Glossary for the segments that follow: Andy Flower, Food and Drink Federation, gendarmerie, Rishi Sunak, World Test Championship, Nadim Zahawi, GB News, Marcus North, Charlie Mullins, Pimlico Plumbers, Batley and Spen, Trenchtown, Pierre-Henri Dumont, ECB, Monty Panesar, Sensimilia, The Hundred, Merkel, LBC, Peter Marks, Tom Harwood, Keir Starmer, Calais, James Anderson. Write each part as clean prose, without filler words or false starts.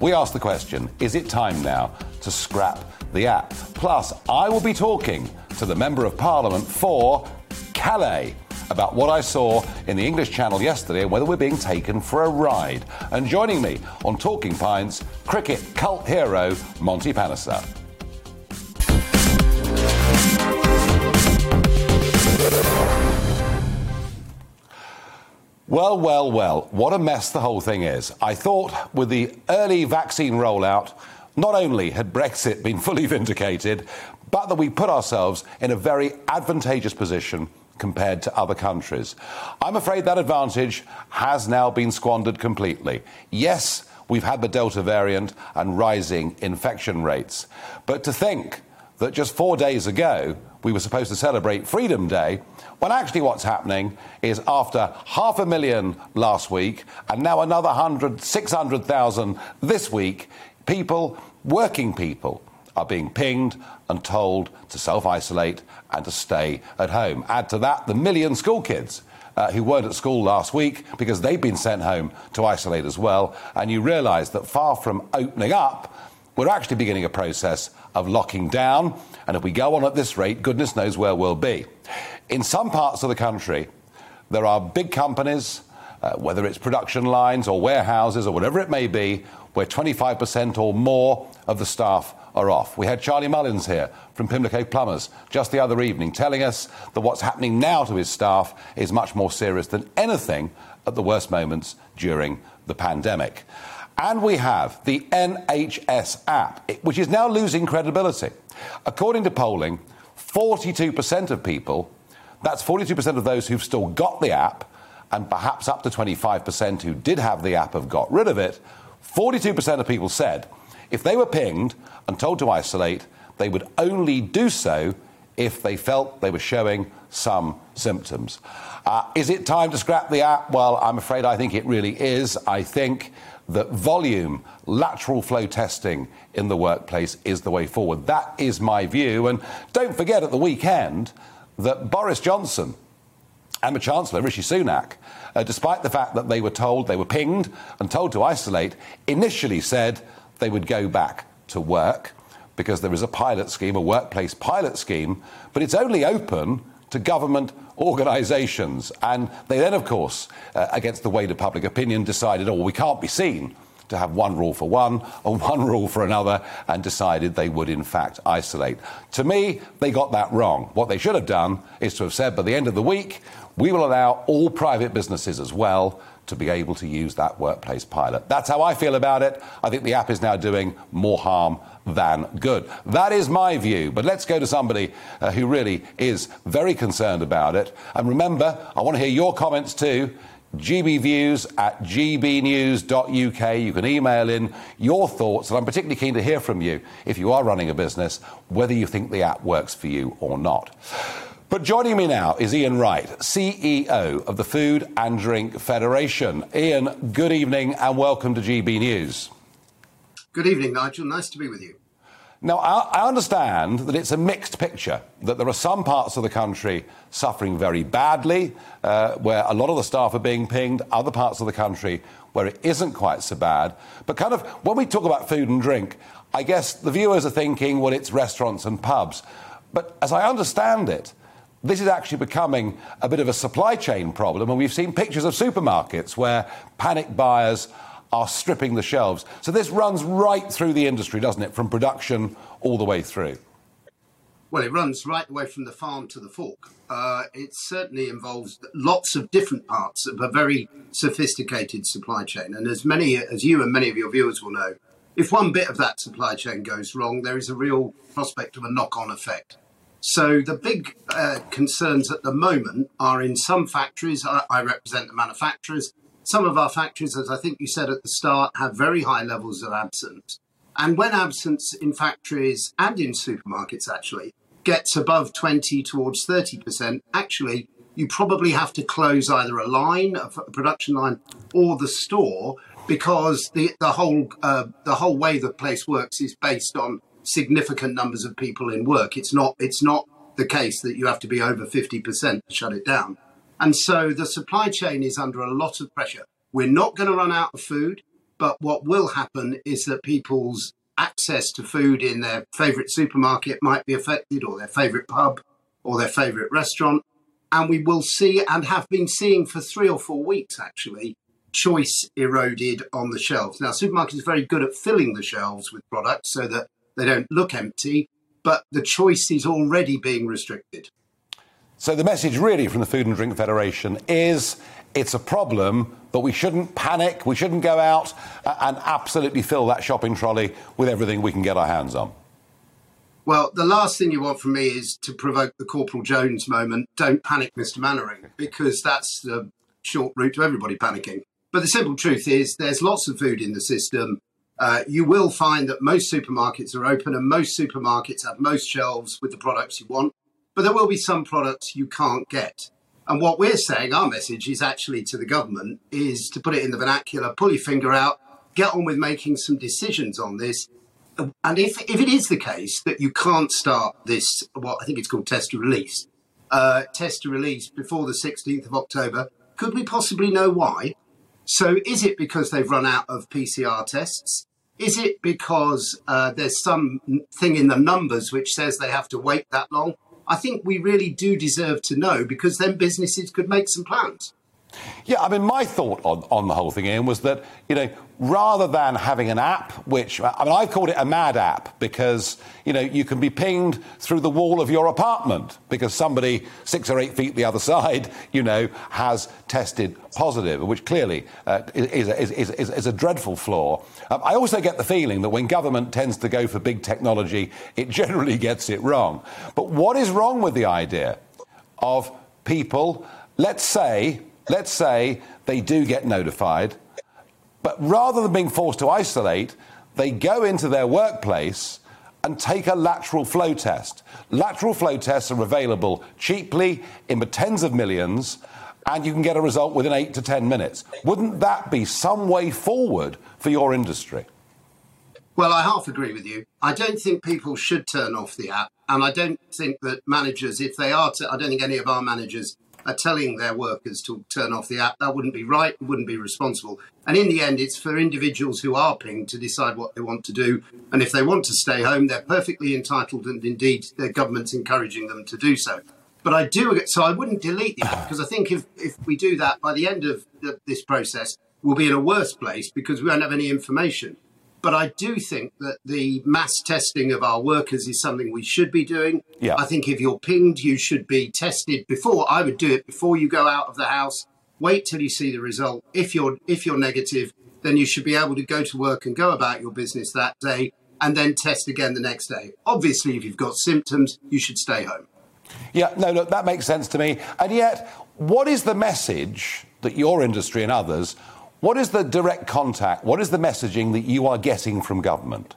We asked the question, is it time now to scrap the app? Plus, I will be talking to the Member of Parliament for Calais about what I saw in the English Channel yesterday and whether we're being taken for a ride. And joining me on Talking Pines, cricket cult hero Monty Panesar. Well, well, well, what a mess the whole thing is. I thought with the early vaccine rollout, not only had Brexit been fully vindicated, but that we put ourselves in a very advantageous position compared to other countries. I'm afraid that advantage has now been squandered completely. Yes, we've had the Delta variant and rising infection rates. But to think that just 4 days ago, we were supposed to celebrate Freedom Day, when actually what's happening is after 500,000 last week and now another 600,000 this week, people, working people, are being pinged and told to self-isolate and to stay at home. Add to that the million school kids who weren't at school last week because they've been sent home to isolate as well, and you realise that far from opening up, we're actually beginning a process of locking down, and if we go on at this rate, goodness knows where we'll be. In some parts of the country, there are big companies, whether it's production lines or warehouses or whatever it may be, where 25% or more of the staff are off. We had Charlie Mullins here from Pimlico Plumbers just the other evening telling us that what's happening now to his staff is much more serious than anything at the worst moments during the pandemic. And we have the NHS app, which is now losing credibility. According to polling, 42% of people, that's 42% of those who've still got the app, and perhaps up to 25% who did have the app have got rid of it, 42% of people said if they were pinged and told to isolate, they would only do so if they felt they were showing some symptoms. Is it time to scrap the app? Well, I'm afraid I think it really is. I think that volume, lateral flow testing in the workplace is the way forward. That is my view. And don't forget at the weekend that Boris Johnson and the Chancellor, Rishi Sunak, despite the fact that they were told, they were pinged and told to isolate, initially said they would go back to work because there is a pilot scheme, a workplace pilot scheme, but it's only open to government organisations. And they then, of course, against the weight of public opinion, decided, oh, we can't be seen to have one rule for one and one rule for another, and decided they would, in fact, isolate. To me, they got that wrong. What they should have done is to have said, by the end of the week, we will allow all private businesses as well to be able to use that workplace pilot. That's how I feel about it. I think the app is now doing more harm than good. That is my view. But let's go to somebody who really is very concerned about it. And remember, I want to hear your comments too. gbviews@gbnews.uk. You can email in your thoughts, and I'm particularly keen to hear from you if you are running a business, whether you think the app works for you or not. But joining me now is Ian Wright, CEO of the Food and Drink Federation. Ian, good evening and welcome to GB News. Good evening, Nigel. Nice to be with you. Now, I understand that it's a mixed picture, that there are some parts of the country suffering very badly, where a lot of the staff are being pinged, other parts of the country where it isn't quite so bad. But kind of when we talk about food and drink, I guess the viewers are thinking, well, it's restaurants and pubs. But as I understand it, this is actually becoming a bit of a supply chain problem, and we've seen pictures of supermarkets where panic buyers are stripping the shelves. So this runs right through the industry, doesn't it, from production all the way through? Well, it runs right the way from the farm to the fork. It certainly involves lots of different parts of a very sophisticated supply chain. And as many as you and many of your viewers will know, if one bit of that supply chain goes wrong, there is a real prospect of a knock-on effect. So the big concerns at the moment are in some factories. I represent the manufacturers. Some of our factories, as I think you said at the start, have very high levels of absence. And when absence in factories and in supermarkets actually gets above 20 towards 30%, actually, you probably have to close either a line, a production line, or the store, because the whole way the place works is based on significant numbers of people in work. It's not the case that you have to be over 50% to shut it down. And so the supply chain is under a lot of pressure. We're not going to run out of food. But what will happen is that people's access to food in their favourite supermarket might be affected, or their favourite pub or their favourite restaurant. And we will see, and have been seeing for 3 or 4 weeks actually, choice eroded on the shelves. Now, supermarkets are very good at filling the shelves with products so that they don't look empty, but the choice is already being restricted. So the message really from the Food and Drink Federation is it's a problem, but we shouldn't panic. We shouldn't go out and absolutely fill that shopping trolley with everything we can get our hands on. Well, the last thing you want from me is to provoke the Corporal Jones moment, don't panic, Mr. Mannering, because that's the short route to everybody panicking. But the simple truth is there's lots of food in the system. You will find that most supermarkets are open and most supermarkets have most shelves with the products you want, but there will be some products you can't get. And what we're saying, our message is actually to the government, is to put it in the vernacular, pull your finger out, get on with making some decisions on this. And if it is the case that you can't start this, what I think it's called test to release before the 16th of October, could we possibly know why? So is it because they've run out of PCR tests? Is it because there's something in the numbers which says they have to wait that long? I think we really do deserve to know, because then businesses could make some plans. Yeah, I mean, my thought on the whole thing, Ian, was that, you know, rather than having an app, which, I mean, I called it a mad app because, you know, you can be pinged through the wall of your apartment because somebody 6 or 8 feet the other side, you know, has tested positive, which clearly is a dreadful flaw. I also get the feeling that when government tends to go for big technology, it generally gets it wrong. But what is wrong with the idea of people, let's say they do get notified, but rather than being forced to isolate, they go into their workplace and take a lateral flow test. Lateral flow tests are available cheaply in the tens of millions, and you can get a result within 8 to 10 minutes. Wouldn't that be some way forward for your industry? Well, I half agree with you. I don't think people should turn off the app, and I don't think that managers, if they are, I don't think any of our managers are telling their workers to turn off the app. That wouldn't be right, it wouldn't be responsible. And in the end, it's for individuals who are pinged to decide what they want to do. And if they want to stay home, they're perfectly entitled, and indeed their government's encouraging them to do so. But I do, so I wouldn't delete the app, because I think if we do that, by the end of this process, we'll be in a worse place because we won't have any information. But I do think that the mass testing of our workers is something we should be doing. Yeah. I think if you're pinged, you should be tested before. I would do it before you go out of the house. Wait till you see the result. If you're negative, then you should be able to go to work and go about your business that day and then test again the next day. Obviously, if you've got symptoms, you should stay home. Yeah, no, look, that makes sense to me. And yet, what is the message that your industry and others... what is the direct contact? What is the messaging that you are getting from government?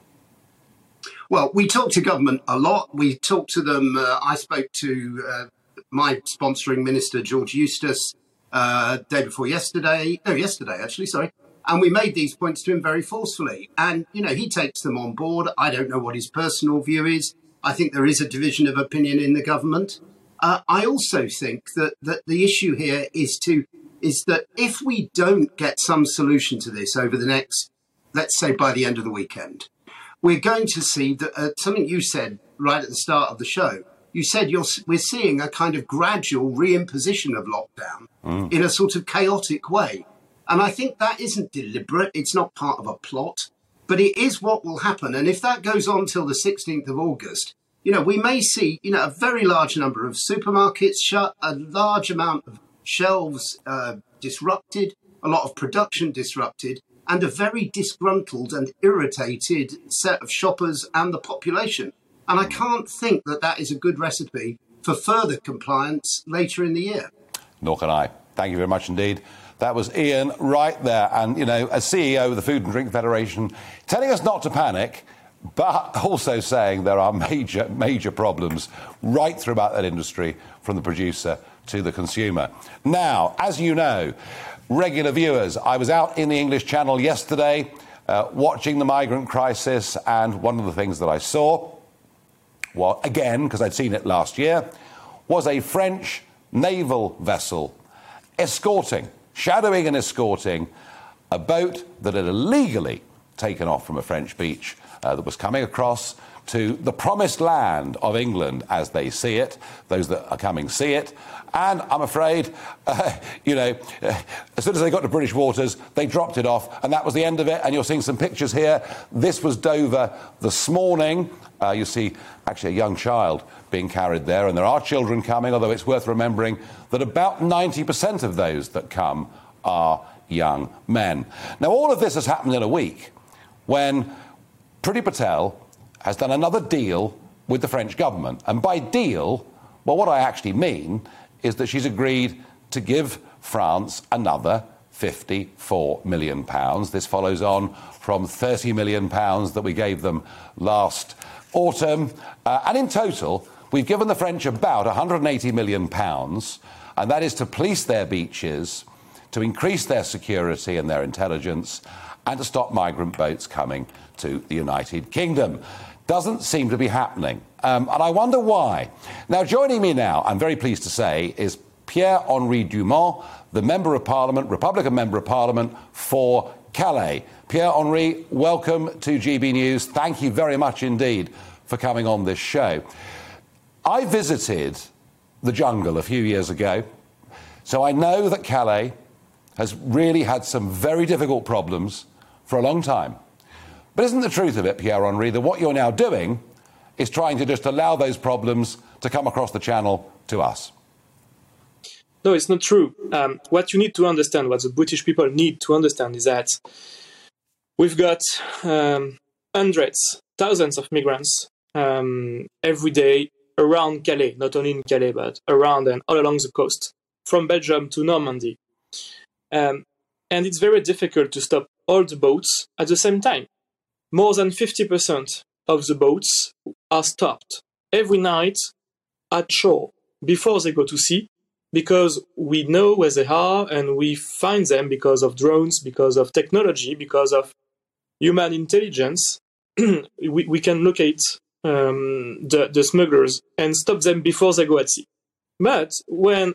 Well, we talk to government a lot. We talk to them. I spoke to my sponsoring minister, George Eustace, day before yesterday. No, yesterday, actually, sorry. And we made these points to him very forcefully. And, you know, he takes them on board. I don't know what his personal view is. I think there is a division of opinion in the government. I also think that the issue here is that if we don't get some solution to this over the next, let's say by the end of the weekend, we're going to see that something you said right at the start of the show. You said we're seeing a kind of gradual reimposition of lockdown in a sort of chaotic way. And I think that isn't deliberate. It's not part of a plot, but it is what will happen. And if that goes on till the 16th of August, you know, we may see, you know, a very large number of supermarkets shut, a large amount of shelves disrupted, a lot of production disrupted, and a very disgruntled and irritated set of shoppers and the population. And I can't think that that is a good recipe for further compliance later in the year. Nor can I. Thank you very much indeed. That was Ian Wright there. And, you know, as CEO of the Food and Drink Federation, telling us not to panic, but also saying there are major, major problems right throughout that industry, from the producer to the consumer. Now, as you know, regular viewers, I was out in the English Channel yesterday watching the migrant crisis, and one of the things that I saw, well, again, because I'd seen it last year, was a French naval vessel shadowing and escorting a boat that had illegally taken off from a French beach that was coming across to the promised land of England as they see it, those that are coming see it. And I'm afraid, as soon as they got to British waters, they dropped it off, and that was the end of it. And you're seeing some pictures here. This was Dover this morning. You see, actually, a young child being carried there, and there are children coming, although it's worth remembering that about 90% of those that come are young men. Now, all of this has happened in a week when Priti Patel has done another deal with the French government. And by deal, well, what I actually mean is that she's agreed to give France another £54 million. This follows on from £30 million that we gave them last autumn. And in total, we've given the French about £180 million, and that is to police their beaches, to increase their security and their intelligence, and to stop migrant boats coming to the United Kingdom. Doesn't seem to be happening. And I wonder why. Now, joining me now, I'm very pleased to say, is Pierre-Henri Dumont, the Member of Parliament, Republican Member of Parliament for Calais. Pierre-Henri, welcome to GB News. Thank you very much indeed for coming on this show. I visited the jungle a few years ago, so I know that Calais has really had some very difficult problems for a long time. But isn't the truth of it, Pierre-Henri, that what you're now doing is trying to just allow those problems to come across the channel to us? No, it's not true. What you need to understand, what the British people need to understand, is that we've got hundreds, thousands of migrants every day around Calais, not only in Calais, but around and all along the coast, from Belgium to Normandy. And it's very difficult to stop all the boats at the same time. More than 50% of the boats are stopped every night at shore before they go to sea, because we know where they are and we find them because of drones, because of technology, because of human intelligence. we can locate the smugglers and stop them before they go at sea. But when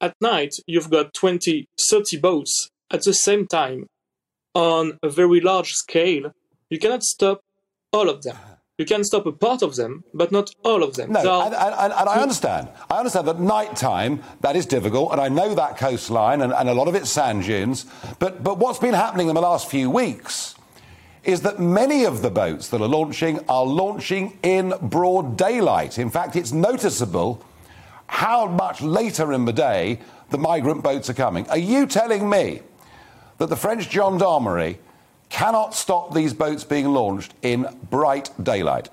at night you've got 20, 30 boats at the same time on a very large scale, you cannot stop all of them. You can stop a part of them, but not all of them. No, and I understand. I understand that night time, that is difficult, and I know that coastline and a lot of its sand dunes. But what's been happening in the last few weeks is that many of the boats that are launching in broad daylight. In fact, it's noticeable how much later in the day the migrant boats are coming. Are you telling me that the French gendarmerie cannot stop these boats being launched in bright daylight?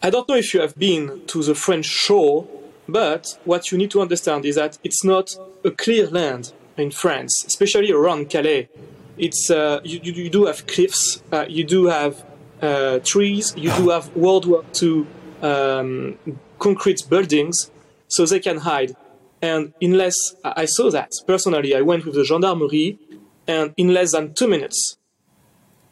I don't know if you have been to the French shore, but what you need to understand is that it's not a clear land in France, especially around Calais. It's you do have cliffs, you do have trees, you do have World War II concrete buildings, so they can hide. And unless I saw that personally, I went with the gendarmerie, and in less than 2 minutes,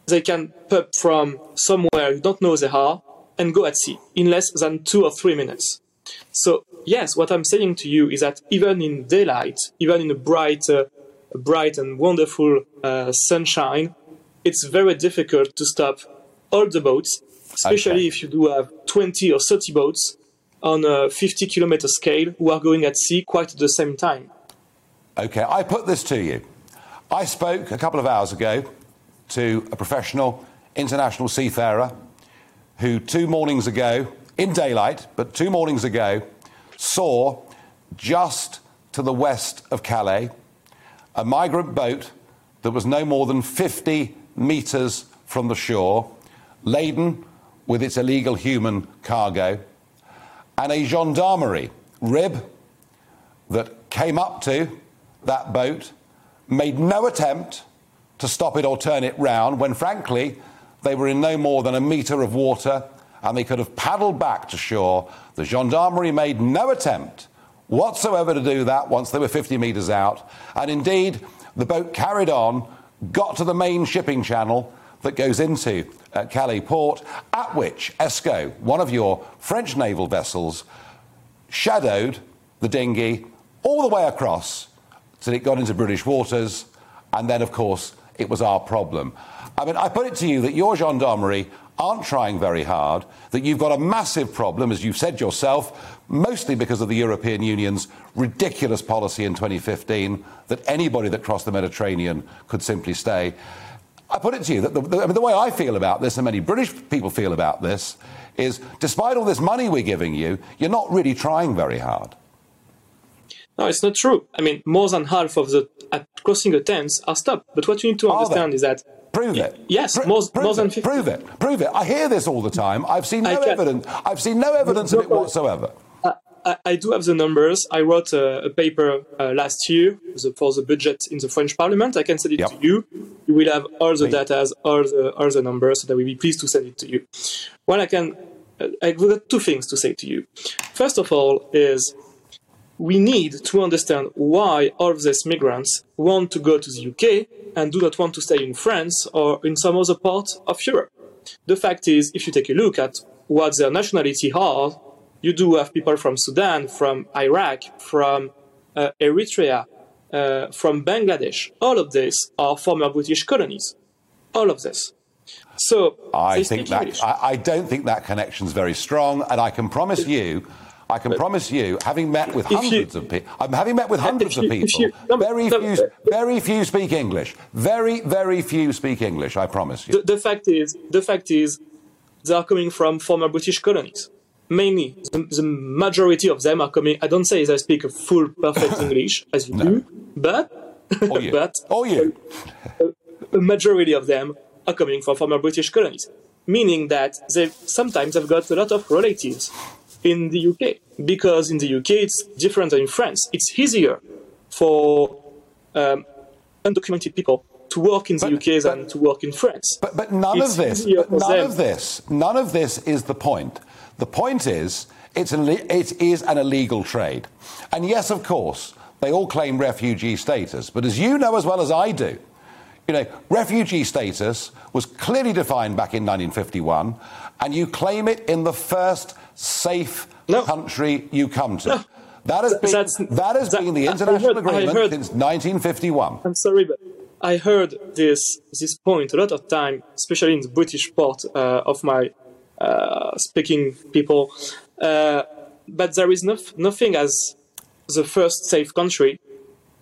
they can pop from somewhere you don't know they are and go at sea in less than 2 or 3 minutes. So, yes, what I'm saying to you is that even in daylight, even in a bright and wonderful sunshine, it's very difficult to stop all the boats, especially if you do have 20 or 30 boats on a 50-kilometer scale who are going at sea quite at the same time. OK, I put this to you. I spoke a couple of hours ago to a professional international seafarer who 2 mornings ago, in daylight, but 2 mornings ago, saw just to the west of Calais a migrant boat that was no more than 50 metres from the shore, laden with its illegal human cargo, and a gendarmerie rib that came up to that boat, made no attempt to stop it or turn it round when, frankly, they were in no more than a metre of water and they could have paddled back to shore. The gendarmerie made no attempt whatsoever to do that once they were 50 metres out. And indeed, the boat carried on, got to the main shipping channel that goes into Calais port, at which Esco, one of your French naval vessels, shadowed the dinghy all the way across till it got into British waters And then, of course, it was our problem. I mean, I put it to you that your gendarmerie aren't trying very hard, that you've got a massive problem, as you've said yourself, mostly because of the European Union's ridiculous policy in 2015 that anybody that crossed the Mediterranean could simply stay. I put it to you that the way I feel about this, and many British people feel about this, is despite all this money we're giving you, you're not really trying very hard. No, it's not true. I mean, more than half of the crossing attempts are stopped. But what you need to understand is that... Prove it. Yes, more than 50. Prove it. Prove it. I hear this all the time. I've seen no evidence. I've seen no evidence of it whatsoever. I do have the numbers. I wrote a paper last year for the budget in the French Parliament. I can send it to you. You will have all the data, all the numbers, so that we'll be pleased to send it to you. Well, I've got two things to say to you. First of all is we need to understand why all of these migrants want to go to the UK and do not want to stay in France or in some other part of Europe. The fact is, if you take a look at what their nationality are, you do have people from Sudan, from Iraq, from Eritrea, from Bangladesh. All of these are former British colonies. All of this. So I think that I don't think that connection's very strong, and I can promise you. I can promise you, having met with hundreds of people, very few speak English. Very, very few speak English, I promise you. The fact is, they are coming from former British colonies. Mainly, the majority of them are coming, I don't say they speak a full, perfect English, as you do, but a majority of them are coming from former British colonies, meaning that they sometimes have got a lot of relatives in the UK, because in the UK it's different than in France. It's easier for undocumented people to work in the UK than to work in France. None of this is the point. The point is, it is an illegal trade. And yes, of course, they all claim refugee status, but as you know as well as I do, you know, refugee status was clearly defined back in 1951, and you claim it in the first safe country you come to. No. That has been the international agreement since 1951. I'm sorry, but I heard this point a lot of time, especially in the British part of my speaking people. But there is nothing as the first safe country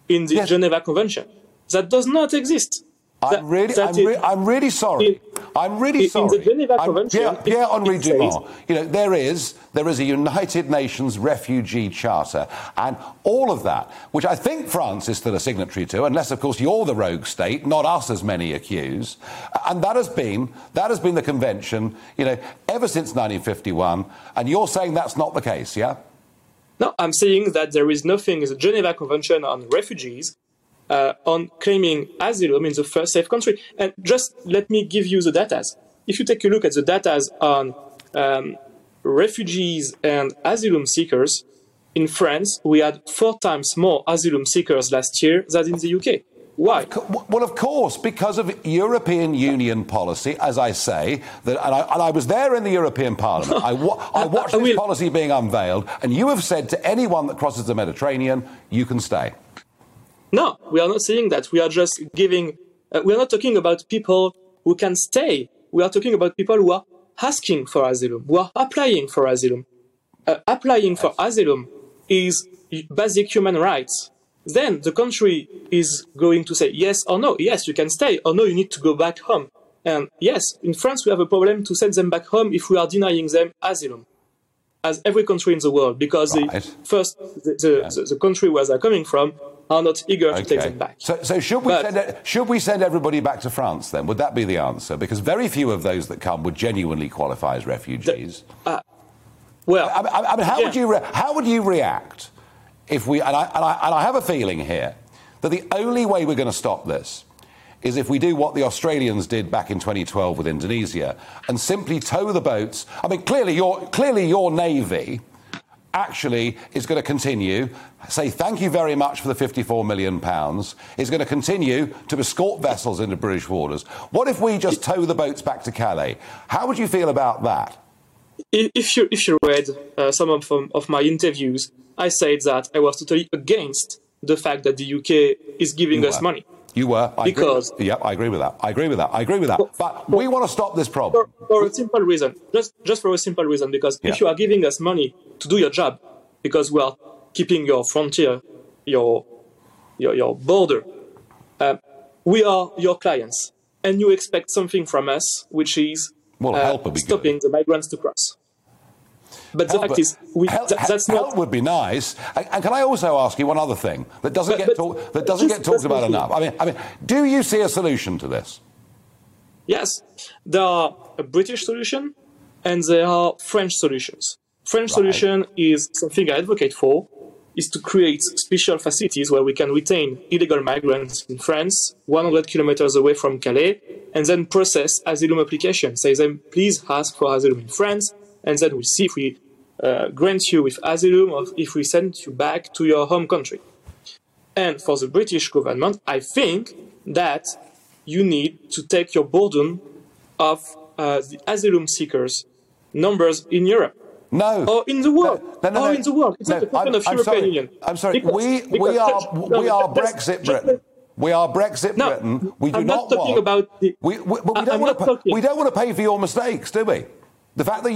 in the Geneva Convention. That does not exist. I'm really sorry. In the Geneva Convention, Pierre-Henri Dumont. You know, there is a United Nations Refugee Charter, and all of that, which I think France is still a signatory to, unless, of course, you're the rogue state, not us, as many accuse. And that has been the convention, you know, ever since 1951. And you're saying that's not the case, yeah? No, I'm saying that there is nothing in the Geneva Convention on refugees. On claiming asylum in the first safe country. And just let me give you the data. If you take a look at the data on refugees and asylum seekers, in France, we had 4 times more asylum seekers last year than in the UK. Why? Well, of course, because of European Union policy, as I say, and I was there in the European Parliament. I watched this policy being unveiled, and you have said to anyone that crosses the Mediterranean, you can stay. No, we are not saying that. We are just giving... we are not talking about people who can stay. We are talking about people who are asking for asylum, who are applying for asylum. Applying for asylum is basic human rights. Then the country is going to say yes or no. Yes, you can stay, or no, you need to go back home. And yes, in France, we have a problem to send them back home if we are denying them asylum, as every country in the world, because the country where they're coming from are not eager to take them back. So should we send everybody back to France then? Would that be the answer? Because very few of those that come would genuinely qualify as refugees. How would you react if we? And I have a feeling here that the only way we're going to stop this is if we do what the Australians did back in 2012 with Indonesia and simply tow the boats. I mean, clearly your navy actually is going to continue, say thank you very much for the £54 million, is going to continue to escort vessels into British waters. What if we just tow the boats back to Calais? How would you feel about that? If you read some of my interviews, I said that I was totally against the fact that the UK is giving us money. You were. I agree with that. But we want to stop this problem. For a simple reason. Just for a simple reason. Because if you are giving us money to do your job, because we are keeping your frontier, your border, we are your clients. And you expect something from us, which is stopping the migrants to cross. But the fact is, that's not... Help would be nice. And can I also ask you one other thing that doesn't get talked about enough? I mean, do you see a solution to this? Yes. There are a British solution and there are French solutions. French solution is something I advocate for, is to create special facilities where we can retain illegal migrants in France, 100 kilometers away from Calais, and then process asylum applications. Say them, please ask for asylum in France, and then we'll see if we grant you with asylum or if we send you back to your home country. And for the British government, I think that you need to take your burden of the asylum seekers' numbers in Europe. No. Or in the world. No. Or in the world. It's not a question of European Union. I'm sorry. We are Brexit Britain. We are Brexit Britain. We do not want... We don't want to pay for your mistakes, do we? The fact that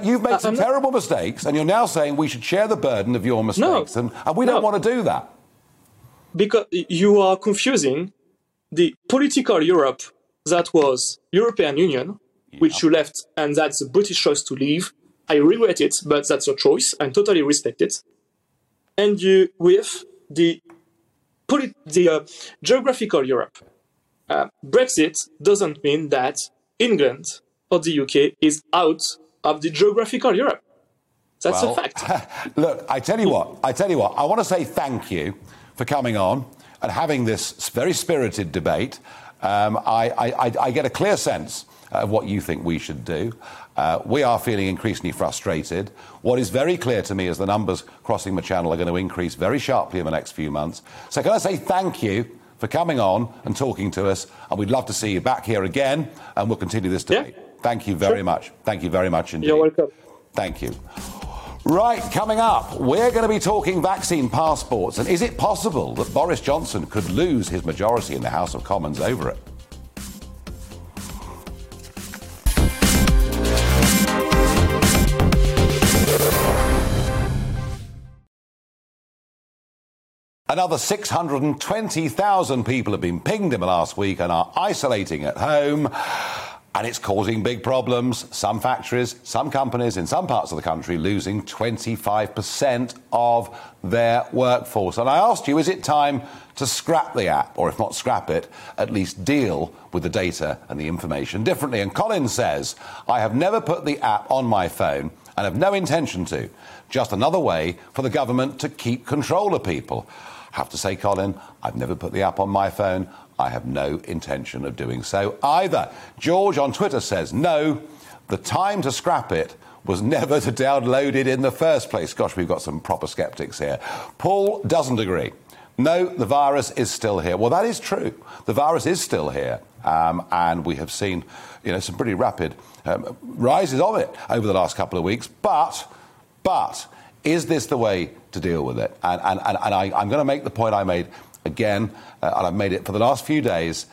you've made some terrible mistakes, and you're now saying we should share the burden of your mistakes, and we don't want to do that. Because you are confusing the political Europe that was European Union, which you left, and that's the British choice to leave. I regret it, but that's your choice, and totally respect it. And you with the geographical Europe. Brexit doesn't mean that England or the UK is out of the geographical Europe. That's a fact. Look, I tell you what, I want to say thank you for coming on and having this very spirited debate. I get a clear sense of what you think we should do. We are feeling increasingly frustrated. What is very clear to me is the numbers crossing the channel are going to increase very sharply in the next few months. So can I say thank you for coming on and talking to us, and we'd love to see you back here again, and we'll continue this debate. Yeah. Thank you very much. Thank you very much indeed. You're welcome. Thank you. Right, coming up, we're going to be talking vaccine passports, and is it possible that Boris Johnson could lose his majority in the House of Commons over it? Another 620,000 people have been pinged in the last week and are isolating at home, and it's causing big problems. Some factories, some companies in some parts of the country losing 25% of their workforce. And I asked you, is it time to scrap the app, or if not scrap it, at least deal with the data and the information differently? And Colin says, I have never put the app on my phone and have no intention to. Just another way for the government to keep control of people. I have to say, Colin, I've never put the app on my phone. I have no intention of doing so either. George on Twitter says, no, the time to scrap it was never to download it in the first place. Gosh, we've got some proper sceptics here. Paul doesn't agree. No, the virus is still here. Well, that is true. The virus is still here. And we have seen, some pretty rapid rises of it over the last couple of weeks. But is this the way to deal with it? And I'm going to make the point I made again, and I've made it for the last few days.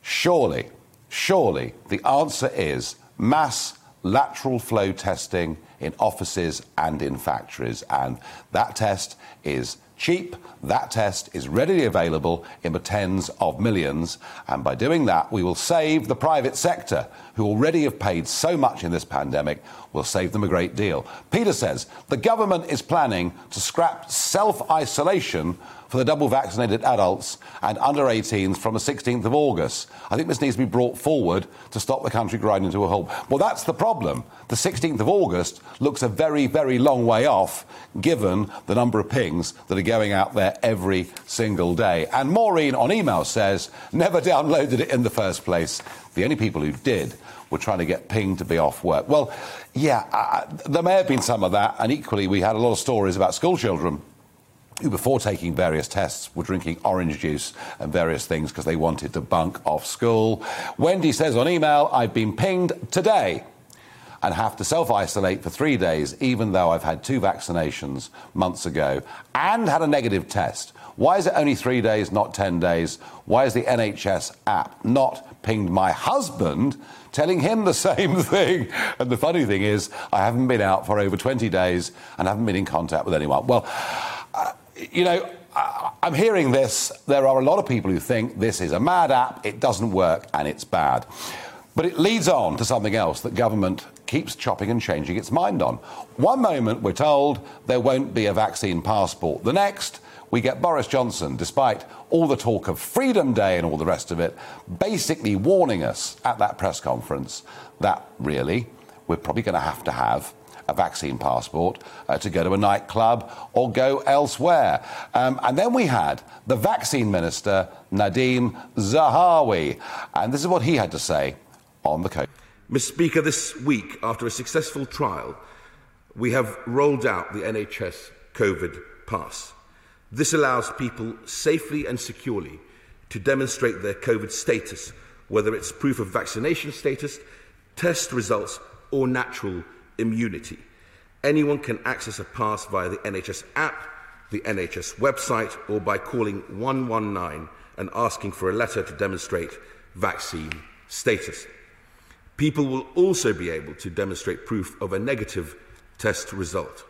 Surely the answer is mass lateral flow testing in offices and in factories. And that test is cheap. That test is readily available in the tens of millions. And by doing that, we will save the private sector, who already have paid so much in this pandemic, will save them a great deal. Peter says the government is planning to scrap self-isolation for the double vaccinated adults and under 18s from the 16th of August. I think this needs to be brought forward to stop the country grinding into a halt. Well, that's the problem. The 16th of August looks a very, very long way off, given the number of pings that are going out there every single day. And Maureen on email says, never downloaded it in the first place. The only people who did were trying to get pinged to be off work. Well, yeah, there may have been some of that, and equally we had a lot of stories about school children who, before taking various tests, were drinking orange juice and various things because they wanted to bunk off school. Wendy says on email, I've been pinged today and have to self-isolate for 3 days, even though I've had 2 vaccinations months ago and had a negative test. Why is it only 3 days, not 10 days? Why is the NHS app not pinged my husband telling him the same thing? And the funny thing is, I haven't been out for over 20 days and haven't been in contact with anyone. Well, you know, I'm hearing this. There are a lot of people who think this is a mad app, it doesn't work, and it's bad. But it leads on to something else that government keeps chopping and changing its mind on. One moment we're told there won't be a vaccine passport. The next, we get Boris Johnson, despite all the talk of Freedom Day and all the rest of it, basically warning us at that press conference that, really, we're probably going to have a vaccine passport to go to a nightclub or go elsewhere. And then we had the vaccine minister, Nadim Zahawi. And this is what he had to say on the COVID. Mr. Speaker, this week, after a successful trial, we have rolled out the NHS COVID pass. This allows people safely and securely to demonstrate their COVID status, whether it's proof of vaccination status, test results, or natural immunity. Anyone can access a pass via the NHS app, the NHS website, or by calling 119 and asking for a letter to demonstrate vaccine status. People will also be able to demonstrate proof of a negative test result.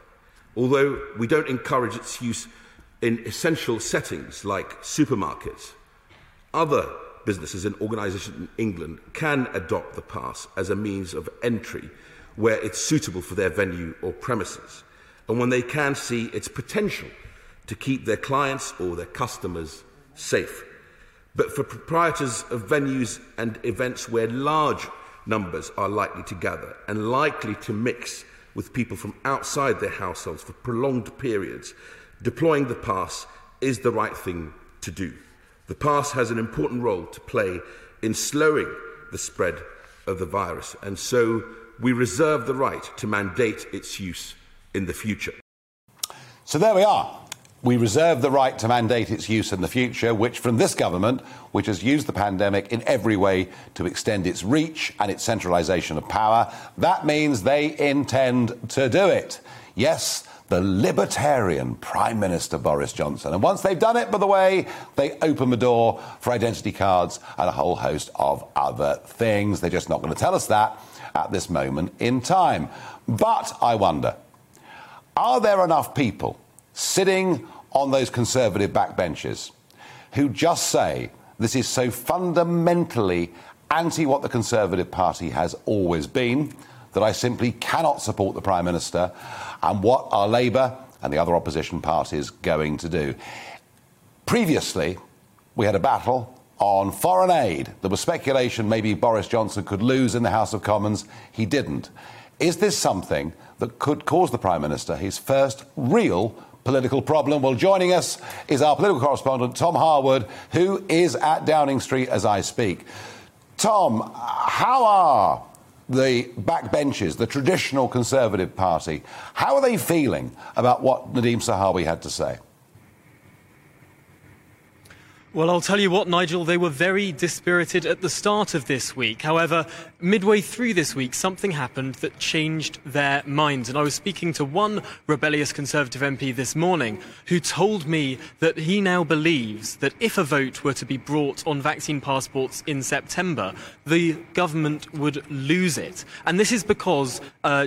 Although we don't encourage its use in essential settings like supermarkets, other businesses and organisations in England can adopt the pass as a means of entry where it's suitable for their venue or premises, and when they can see its potential to keep their clients or their customers safe. But for proprietors of venues and events where large numbers are likely to gather and likely to mix with people from outside their households for prolonged periods, deploying the pass is the right thing to do. The pass has an important role to play in slowing the spread of the virus, and so we reserve the right to mandate its use in the future. So there we are. We reserve the right to mandate its use in the future, which from this government, which has used the pandemic in every way to extend its reach and its centralisation of power, that means they intend to do it. Yes, the libertarian Prime Minister Boris Johnson. And once they've done it, by the way, they open the door for identity cards and a whole host of other things. They're just not going to tell us that at this moment in time. But I wonder, are there enough people sitting on those Conservative backbenches who just say this is so fundamentally anti what the Conservative Party has always been that I simply cannot support the Prime Minister, and what are Labour and the other opposition parties going to do? Previously, we had a battle on foreign aid. There was speculation maybe Boris Johnson could lose in the House of Commons. He didn't. Is this something that could cause the Prime Minister his first real political problem? Well, joining us is our political correspondent, Tom Harwood, who is at Downing Street as I speak. Tom, how are the backbenchers, the traditional Conservative Party, how are they feeling about what Nadim Zahawi had to say? Well, I'll tell you what, Nigel, they were very dispirited at the start of this week. However, midway through this week, something happened that changed their minds. And I was speaking to one rebellious Conservative MP this morning who told me that he now believes that if a vote were to be brought on vaccine passports in September, the government would lose it. And this is because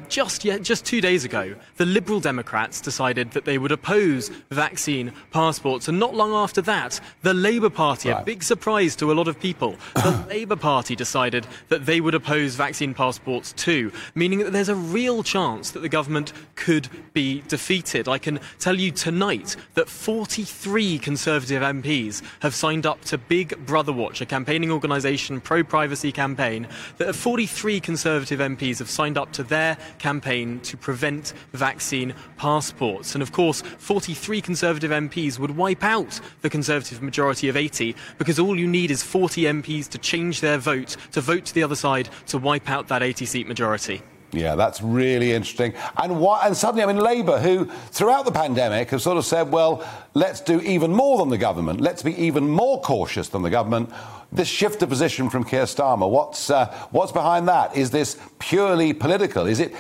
just 2 days ago, the Liberal Democrats decided that they would oppose vaccine passports. And not long after that, the Labour Party, a big surprise to a lot of people, the Labour Party decided that they would oppose vaccine passports too, meaning that there's a real chance that the government could be defeated. I can tell you tonight that 43 Conservative MPs have signed up to Big Brother Watch, a campaigning organisation, pro-privacy campaign, that 43 Conservative MPs have signed up to their campaign to prevent vaccine passports. And of course, 43 Conservative MPs would wipe out the Conservative majority of 80, because all you need is 40 MPs to change their vote, to vote to the other side, to wipe out that 80-seat majority. Yeah, that's really interesting. And suddenly, I mean, Labour, who throughout the pandemic have sort of said, well, let's do even more than the government. Let's be even more cautious than the government. This shift of position from Keir Starmer, what's behind that? Is this purely political? Is it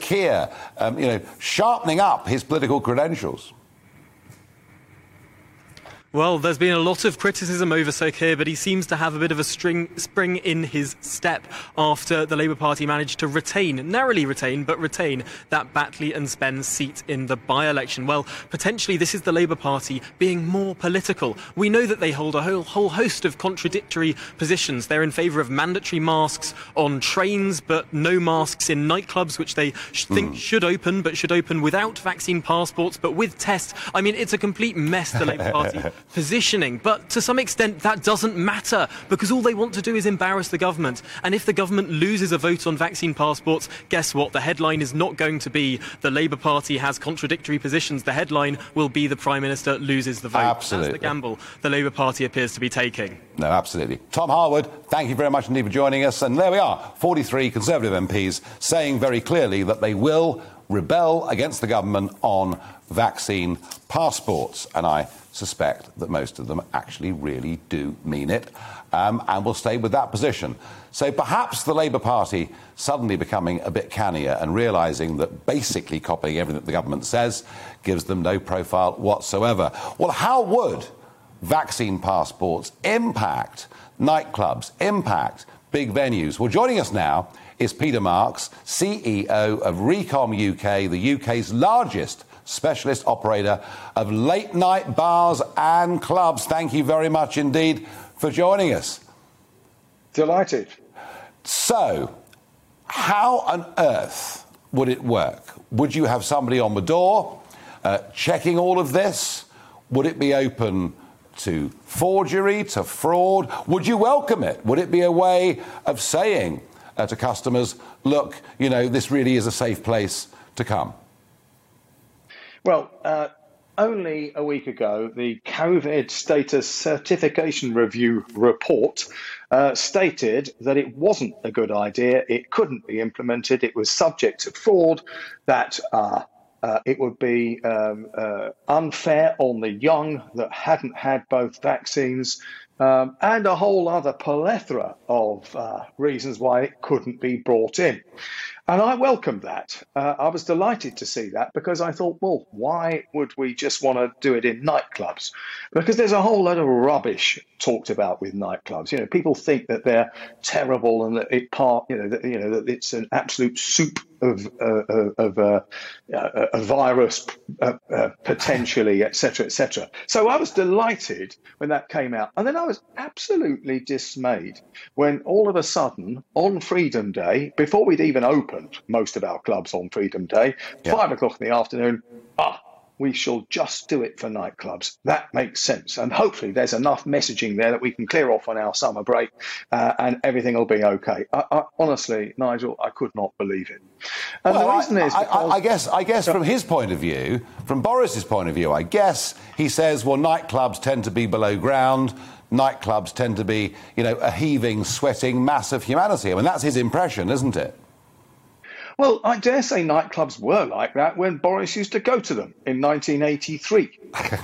Keir, sharpening up his political credentials? Well, there's been a lot of criticism over Sir Keir, but he seems to have a bit of a spring in his step after the Labour Party managed to retain, narrowly retain, but retain that Batley and Spen seat in the by-election. Well, potentially this is the Labour Party being more political. We know that they hold a whole host of contradictory positions. They're in favour of mandatory masks on trains, but no masks in nightclubs, which they think should open, but should open without vaccine passports, but with tests. I mean, it's a complete mess, the Labour Party. Positioning, but to some extent that doesn't matter, because all they want to do is embarrass the government. And if the government loses a vote on vaccine passports, guess what? The headline is not going to be the Labour Party has contradictory positions. The headline will be the Prime Minister loses the vote. Absolutely. That's the gamble the Labour Party appears to be taking. No, absolutely. Tom Harwood, thank you very much indeed for joining us. And there we are, 43 Conservative MPs saying very clearly that they will rebel against the government on vaccine passports. And I suspect that most of them actually really do mean it, and will stay with that position. So perhaps the Labour Party suddenly becoming a bit cannier and realising that basically copying everything that the government says gives them no profile whatsoever. Well, how would vaccine passports impact nightclubs, impact big venues? Well, joining us now is Peter Marks, CEO of Recom UK, the UK's largest specialist operator of late-night bars and clubs. Thank you very much indeed for joining us. Delighted. So, how on earth would it work? Would you have somebody on the door checking all of this? Would it be open to forgery, to fraud? Would you welcome it? Would it be a way of saying to customers, look, you know, this really is a safe place to come? Well, only a week ago, the COVID status certification review report stated that it wasn't a good idea, it couldn't be implemented, it was subject to fraud, that it would be unfair on the young that hadn't had both vaccines, and a whole other plethora of reasons why it couldn't be brought in. And I welcomed that. I was delighted to see that, because I thought, well, why would we just want to do it in nightclubs? Because there's a whole lot of rubbish talked about with nightclubs. You know, people think that they're terrible and that it that it's an absolute soup of a virus potentially, etc., etc. So I was delighted when that came out, and then I was absolutely dismayed when all of a sudden on Freedom Day, before we'd even opened most of our clubs on Freedom Day, 5 o'clock in the afternoon, we shall just do it for nightclubs. That makes sense. And hopefully there's enough messaging there that we can clear off on our summer break and everything will be OK. I honestly, Nigel, I could not believe it. And well, the reason is because I guess from his point of view, from Boris's point of view, I guess he says, well, nightclubs tend to be below ground. Nightclubs tend to be, you know, a heaving, sweating mass of humanity. I mean, that's his impression, isn't it? Well, I dare say nightclubs were like that when Boris used to go to them in 1983.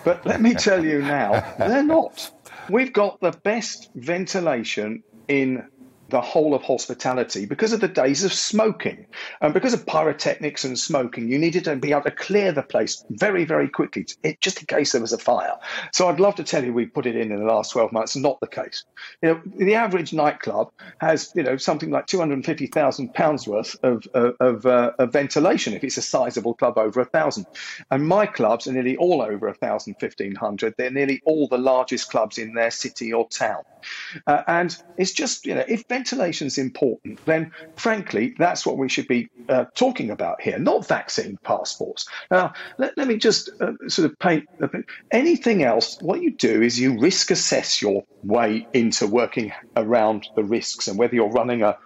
But let me tell you now, they're not. We've got the best ventilation in the whole of hospitality because of the days of smoking. And because of pyrotechnics and smoking, you needed to be able to clear the place very, very quickly, just in case there was a fire. So I'd love to tell you we put it in the last 12 months, not the case. You know, the average nightclub has, you know, something like £250,000 worth of ventilation if it's a sizable club over 1,000. And my clubs are nearly all over 1,000, 1,500. They're nearly all the largest clubs in their city or town. And it's just, you know, if ventilation is important, then frankly, that's what we should be talking about here, not vaccine passports. Now, let me just sort of paint anything else. What you do is you risk assess your way into working around the risks, and whether you're running a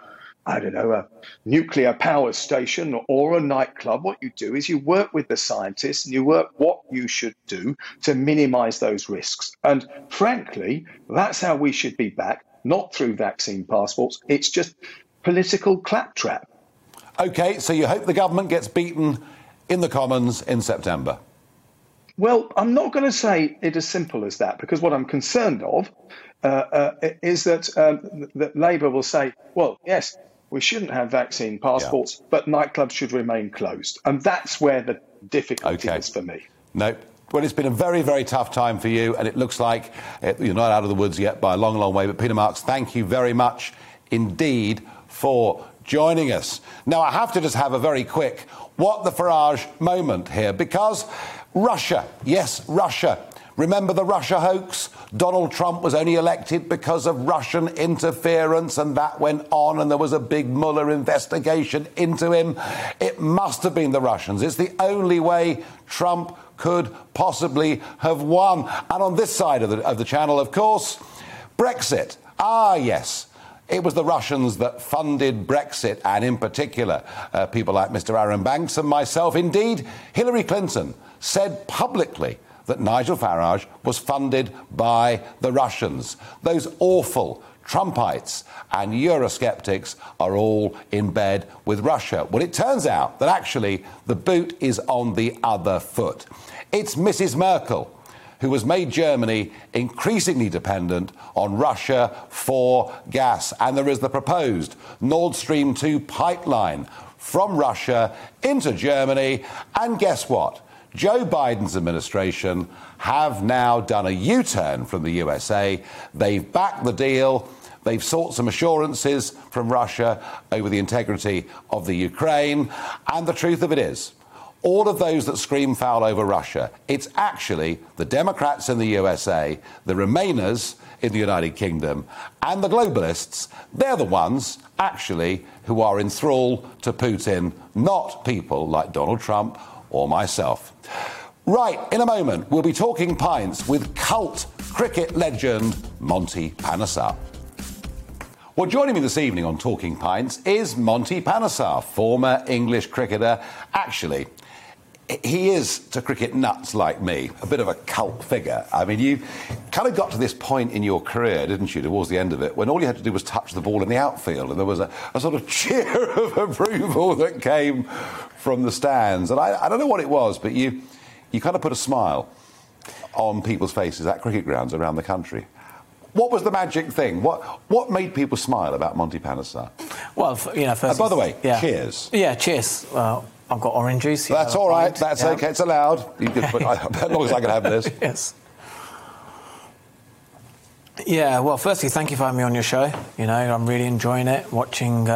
nuclear power station or a nightclub, what you do is you work with the scientists and you work what you should do to minimise those risks. And frankly, that's how we should be back, not through vaccine passports. It's just political claptrap. OK, so you hope the government gets beaten in the Commons in September? Well, I'm not going to say it as simple as that, because what I'm concerned of is that Labour will say, well, yes, we shouldn't have vaccine passports, but nightclubs should remain closed. And that's where the difficulty is for me. No, Well, it's been a very, very tough time for you, and it looks like you're not out of the woods yet by a long, long way. But Peter Marks, thank you very much indeed for joining us. Now, I have to just have a very quick what the Farage moment here, because Russia, yes, Russia. Remember the Russia hoax? Donald Trump was only elected because of Russian interference, and that went on, and there was a big Mueller investigation into him. It must have been the Russians. It's the only way Trump could possibly have won. And on this side of the channel, of course, Brexit. Ah, yes. It was the Russians that funded Brexit, and in particular, people like Mr. Aaron Banks and myself. Indeed, Hillary Clinton said publicly that Nigel Farage was funded by the Russians. Those awful Trumpites and Eurosceptics are all in bed with Russia. Well, it turns out that actually the boot is on the other foot. It's Mrs. Merkel who has made Germany increasingly dependent on Russia for gas. And there is the proposed Nord Stream 2 pipeline from Russia into Germany. And guess what? Joe Biden's administration have now done a U-turn from the USA. They've backed the deal. They've sought some assurances from Russia over the integrity of the Ukraine. And the truth of it is, all of those that scream foul over Russia, it's actually the Democrats in the USA, the Remainers in the United Kingdom, and the globalists. They're the ones, actually, who are in thrall to Putin, not people like Donald Trump or myself. Right, in a moment, we'll be talking pints with cult cricket legend Monty Panesar. Well, joining me this evening on Talking Pints is Monty Panesar, former English cricketer. Actually, he is to cricket nuts like me, a bit of a cult figure. I mean, you kind of got to this point in your career, didn't you, towards the end of it, when all you had to do was touch the ball in the outfield, and there was a sort of cheer of approval that came from the stands. And I don't know what it was, but you kind of put a smile on people's faces at cricket grounds around the country. What was the magic thing? What made people smile about Monty Panesar? Well, you know, first... And by the way, yeah. Cheers. Yeah, cheers. I've got orange juice. That's all right. That's OK. It's allowed. You can put, as long as I can have this. Yes. Yeah, well, firstly, thank you for having me on your show. You know, I'm really enjoying it, watching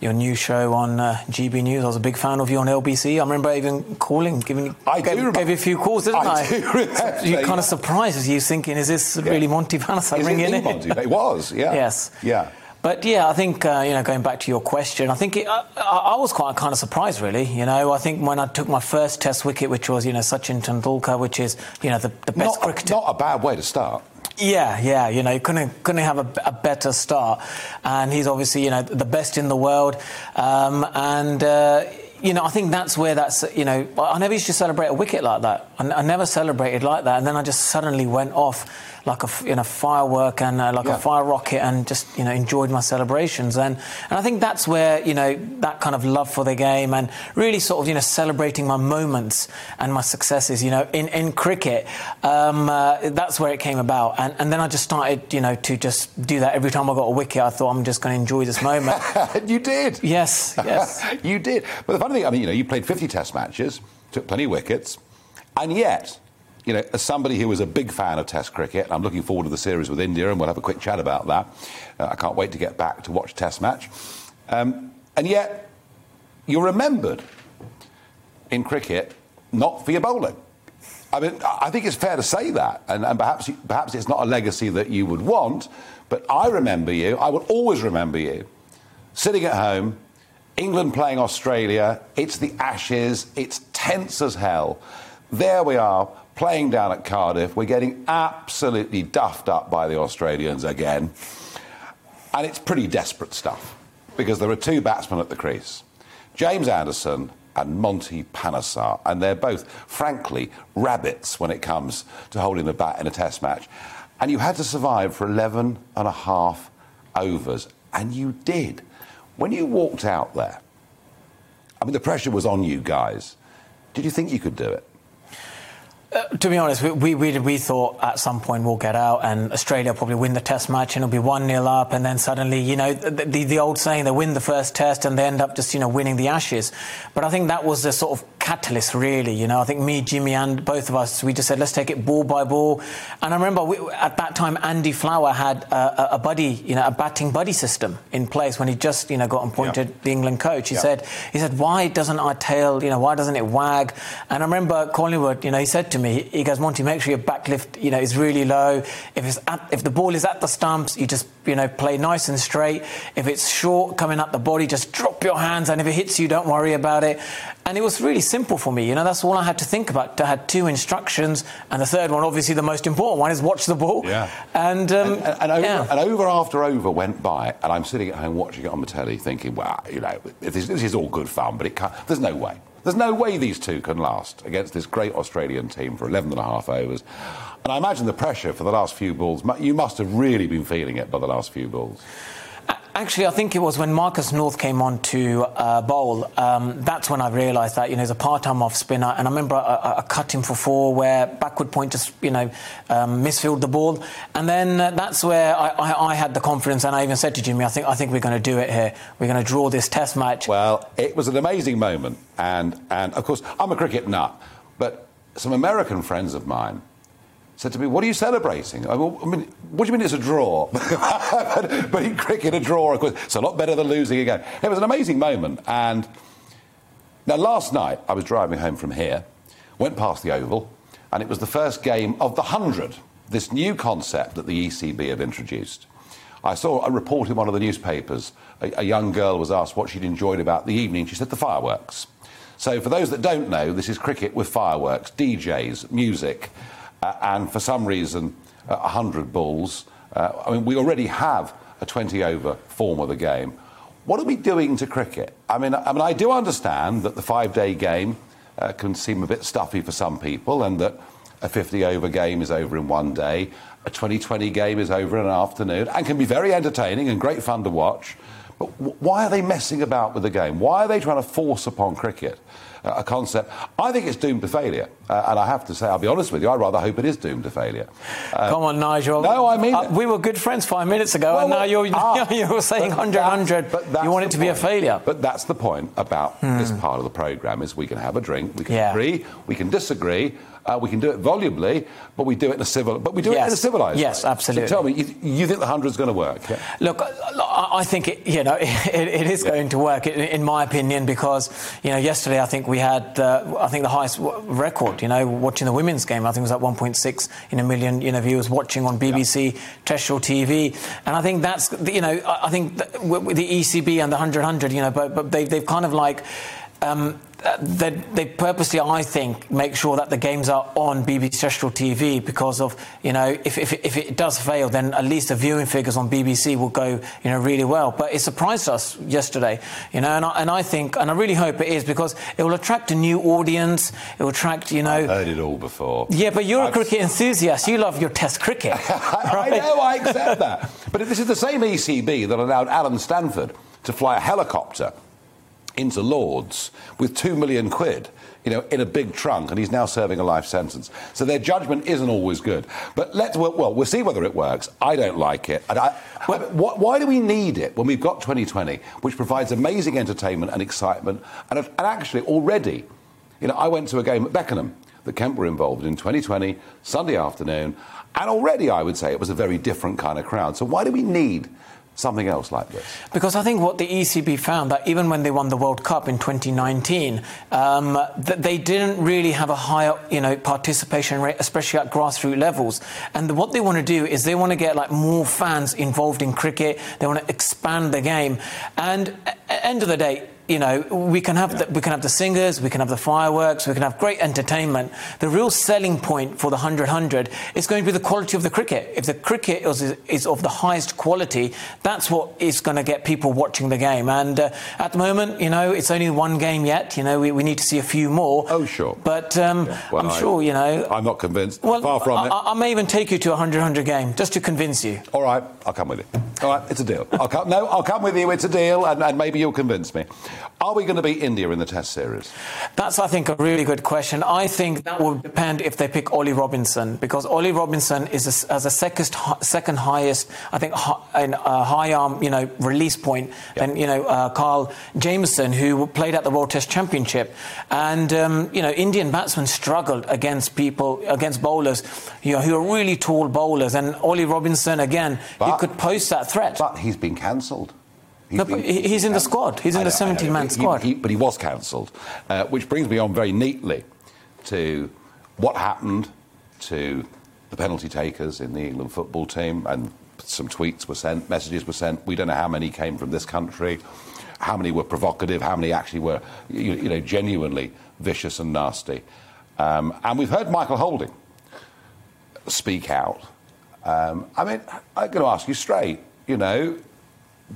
your new show on GB News. I was a big fan of you on LBC. I remember even calling, gave you a few calls, didn't I? I do. You kind of surprised as you thinking, is this really Monty Panesar ringing in? Monty? It was, yeah. Yes. Yeah. But, yeah, I think, you know, going back to your question, I think I was quite kind of surprised, really. You know, I think when I took my first Test wicket, which was, you know, Sachin Tendulkar, which is, you know, the best cricketer. Not a bad way to start. Yeah, yeah, you know, you couldn't have a better start. And he's obviously, you know, the best in the world. You know, I think that's where that's, you know, I never used to celebrate a wicket like that. I never celebrated like that. And then I just suddenly went off like a, you know, firework and a fire rocket and just, you know, enjoyed my celebrations. And I think that's where, you know, that kind of love for the game and really sort of, you know, celebrating my moments and my successes, you know, in cricket. That's where it came about. And then I just started, you know, to just do that every time I got a wicket. I thought, I'm just going to enjoy this moment. You did? Yes, yes. You did. But the I mean, you know, you played 50 Test matches, took plenty of wickets, and yet, you know, as somebody who was a big fan of Test cricket, I'm looking forward to the series with India, and we'll have a quick chat about that. I can't wait to get back to watch a Test match. And yet, you're remembered in cricket not for your bowling. I mean, I think it's fair to say that, and perhaps it's not a legacy that you would want, but I remember you, I will always remember you, sitting at home, England playing Australia, it's the Ashes, it's tense as hell. There we are, playing down at Cardiff. We're getting absolutely duffed up by the Australians again. And it's pretty desperate stuff, because there are two batsmen at the crease, James Anderson and Monty Panesar, and they're both, frankly, rabbits when it comes to holding the bat in a Test match. And you had to survive for 11 and a half overs, and you did. When you walked out there, I mean, the pressure was on you guys. Did you think you could do it? To be honest, we thought at some point we'll get out and Australia will probably win the Test match and it'll be 1-0 up, and then suddenly, you know, the old saying, they win the first Test and they end up just, you know, winning the Ashes. But I think that was the sort of catalyst, really. You know, I think me, Jimmy and both of us, we just said, let's take it ball by ball. And I remember at that time, Andy Flower had a buddy, you know, a batting buddy system in place when he just, you know, got appointed the England coach. He said, why doesn't our tail, you know, why doesn't it wag? And I remember Collingwood, you know, he said to me, he goes, Monty, make sure your backlift, you know, is really low. If the ball is at the stumps, you just, you know, play nice and straight. If it's short, coming up the body, just drop your hands, and if it hits you, don't worry about it. And it was really simple for me, you know, that's all I had to think about. I had two instructions, and the third one, obviously the most important one, is watch the ball. Yeah. And over after over went by, and I'm sitting at home watching it on the telly thinking, well, you know, this is all good fun, but it can't, there's no way. There's no way these two can last against this great Australian team for 11 and a half overs. And I imagine the pressure for the last few balls, you must have really been feeling it by the last few balls. Actually, I think it was when Marcus North came on to bowl, that's when I realised that, you know, he's a part-time off spinner, and I remember I cut him for four where backward point just, you know, misfielded the ball, and then that's where I had the confidence, and I even said to Jimmy, I think we're going to do it here, we're going to draw this test match. Well, it was an amazing moment, and of course, I'm a cricket nut, but some American friends of mine said to me, what are you celebrating? I mean, what do you mean it's a draw? but in cricket, a draw, of course, it's a lot better than losing again. It was an amazing moment. And now, last night, I was driving home from here, went past the Oval, and it was the first game of The Hundred, this new concept that the ECB have introduced. I reported in one of the newspapers, a young girl was asked what she'd enjoyed about the evening. She said, the fireworks. So for those that don't know, this is cricket with fireworks, DJs, music. And for some reason, 100 balls. I mean, we already have a 20-over form of the game. What are we doing to cricket? I mean, I do understand that the five-day game can seem a bit stuffy for some people, and that a 50-over game is over in one day, a 20-20 game is over in an afternoon, and can be very entertaining and great fun to watch. But why are they messing about with the game? Why are they trying to force upon cricket a concept? I think it's doomed to failure. And I have to say, I'll be honest with you, I rather hope it is doomed to failure. Come on, Nigel. No, I mean... we were good friends 5 minutes ago, well, and now you're saying 100-100. You want it to be a failure. But that's the point about this part of the programme, is we can have a drink, we can agree, we can disagree, we can do it volubly, but we do it in a civilised way. Yes, absolutely. So tell me, you think the 100's going to work? Yeah. Look, I think it is going to work, in my opinion, because, you know, yesterday I think we had, the highest record, you know, watching the women's game. I think it was like 1.6 in a million, you know, viewers watching on BBC, terrestrial TV. And I think that's, you know, I think the ECB and the 100-100, you know, but they've kind of like... They purposely, I think, make sure that the games are on BBC terrestrial TV because of, you know, if it does fail, then at least the viewing figures on BBC will go, you know, really well. But it surprised us yesterday, you know, and I think, and I really hope it is, because it will attract a new audience. It will attract, you know... I've heard it all before. Yeah, but you're a cricket enthusiast. You love your Test cricket. Right? I know, I accept that. But this is the same ECB that allowed Alan Stanford to fly a helicopter into Lords with £2 million, you know, in a big trunk, and he's now serving a life sentence. So their judgment isn't always good. But we'll see whether it works. I don't like it. And why do we need it when we've got 2020, which provides amazing entertainment and excitement? And actually, already, you know, I went to a game at Beckenham that Kemp were involved in 2020, Sunday afternoon, and already I would say it was a very different kind of crowd. So why do we need something else like this? Because I think what the ECB found, that even when they won the World Cup in 2019, that they didn't really have a higher, you know, participation rate, especially at grassroots levels. And what they want to do is they want to get like more fans involved in cricket. They want to expand the game. And at the end of the day, you know, we can have the singers, we can have the fireworks, we can have great entertainment. The real selling point for the 100-100 is going to be the quality of the cricket. If the cricket is of the highest quality, that's what is going to get people watching the game. And at the moment, you know, it's only one game yet. You know, we need to see a few more. Oh, sure. But I'm sure, you know... I'm not convinced. Well, far from it. I may even take you to a 100-100 game just to convince you. All right, I'll come with you. All right, it's a deal. I'll come with you, it's a deal, and maybe you'll convince me. Are we going to beat India in the Test series? That's, I think, a really good question. I think that will depend if they pick Ollie Robinson, because Ollie Robinson is second highest, I think, high arm, release point, and Carl Jameson, who played at the World Test Championship, and Indian batsmen struggled against bowlers, who are really tall bowlers, and Ollie Robinson again, he could pose that threat. But he's been cancelled. He's in the squad. He's in the 17-man squad. But he was cancelled, which brings me on very neatly to what happened to the penalty takers in the England football team. And some tweets were sent, messages were sent. We don't know how many came from this country, how many were provocative, how many actually were, genuinely vicious and nasty. And we've heard Michael Holding speak out. I'm going to ask you straight,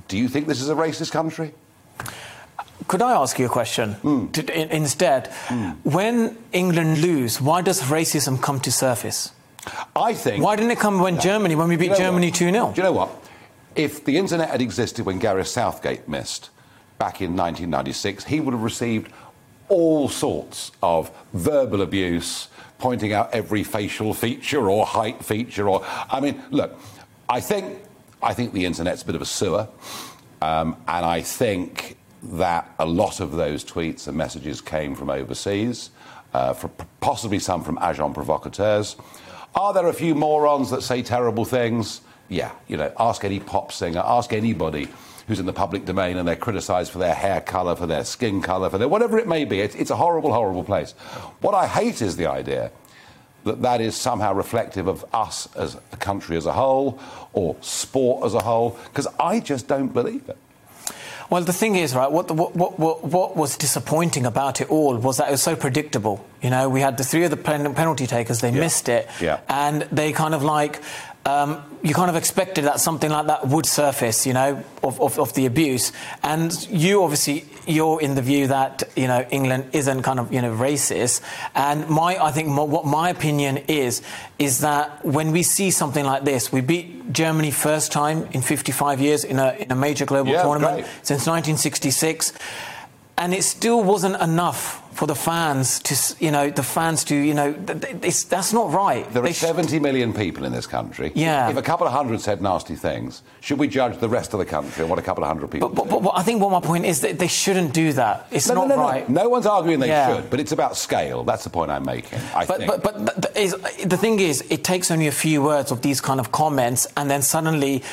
do you think this is a racist country? Could I ask you a question instead? When England lose, why does racism come to surface? I think... Why didn't it come when we beat Germany 2-0? Do you know what? If the internet had existed when Gareth Southgate missed back in 1996, he would have received all sorts of verbal abuse, pointing out every facial feature or height feature. I think the internet's a bit of a sewer, and I think that a lot of those tweets and messages came from overseas, possibly some from agents provocateurs. Are there a few morons that say terrible things? Yeah, ask any pop singer, ask anybody who's in the public domain and they're criticised for their hair colour, for their skin colour, for their whatever it may be. It's a horrible, horrible place. What I hate is the idea that is somehow reflective of us as a country as a whole, or sport as a whole, because I just don't believe it. Well, the thing is, right, what was disappointing about it all was that it was so predictable. We had the three of the penalty takers, they missed it, and they kind of like... you kind of expected that something like that would surface, of the abuse. And you're in the view that, England isn't kind of, racist. And what my opinion is that when we see something like this, we beat Germany first time in 55 years in a major global tournament since 1966. And it still wasn't enough for the fans that's not right. There are 70 million people in this country. Yeah. If a couple of hundred said nasty things, should we judge the rest of the country on what a couple of hundred people do? But I think what my point is that they shouldn't do that. It's right. No one's arguing they should, but it's about scale. That's the point I'm making, I think. But the thing is, it takes only a few words of these kind of comments, and then suddenly,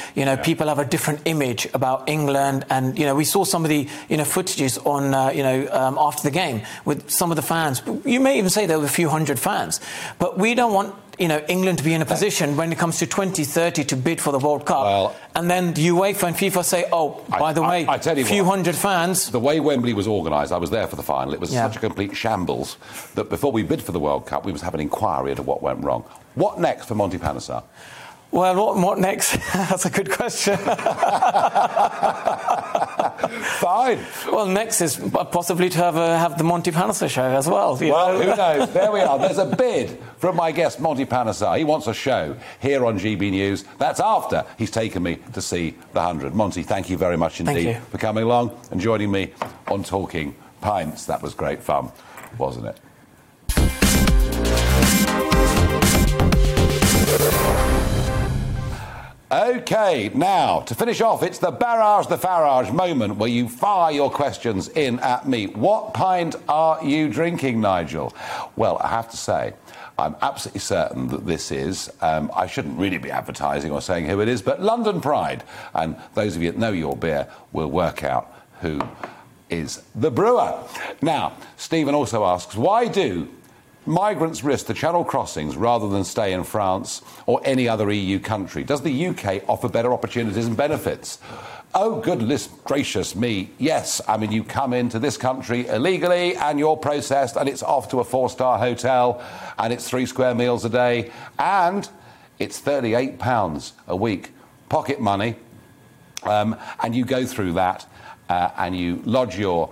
people have a different image about England, and, we saw some of the, footages on, after the game, with some of the fans. You may even say there were a few hundred fans. But we don't want, England to be in a position when it comes to 2030 to bid for the World Cup. Well, and then the UEFA and FIFA say, hundred fans. The way Wembley was organised, I was there for the final, it was such a complete shambles that before we bid for the World Cup, we must have an inquiry into what went wrong. What next for Monty Panesar? Well, what next? That's a good question. Fine. Well, next is possibly to have the Monty Panesar show as well. Who knows? There we are. There's a bid from my guest, Monty Panesar. He wants a show here on GB News. That's after he's taken me to see The Hundred. Monty, thank you very much indeed for coming along and joining me on Talking Pints. That was great fun, wasn't it? OK, now, to finish off, it's the Barrage the Farage moment where you fire your questions in at me. What pint are you drinking, Nigel? Well, I have to say, I'm absolutely certain that this is, I shouldn't really be advertising or saying who it is, but London Pride. And those of you that know your beer will work out who is the brewer. Now, Stephen also asks, why do migrants risk the Channel crossings rather than stay in France or any other EU country? Does the UK offer better opportunities and benefits? Oh, goodness gracious me, yes. I mean, you come into this country illegally and you're processed and it's off to a 4-star hotel and it's 3 square meals a day and it's £38 a week pocket money, and you go through that and you lodge your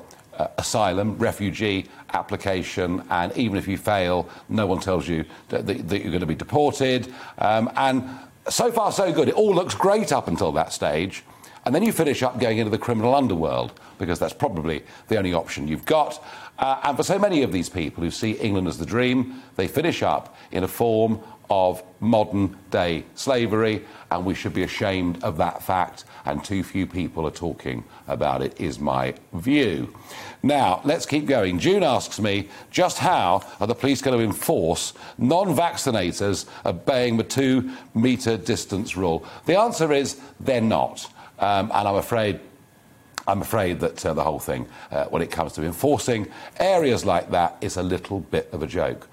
asylum, refugee application, and even if you fail, no one tells you that you're going to be deported. And so far, so good. It all looks great up until that stage. And then you finish up going into the criminal underworld, because that's probably the only option you've got. And for so many of these people who see England as the dream, they finish up in a form of modern-day slavery, and we should be ashamed of that fact, and too few people are talking about it, is my view. Now, let's keep going. June asks me, just how are the police going to enforce non-vaccinators obeying the 2-metre distance rule? The answer is they're not, and I'm afraid that the whole thing, when it comes to enforcing areas like that, is a little bit of a joke.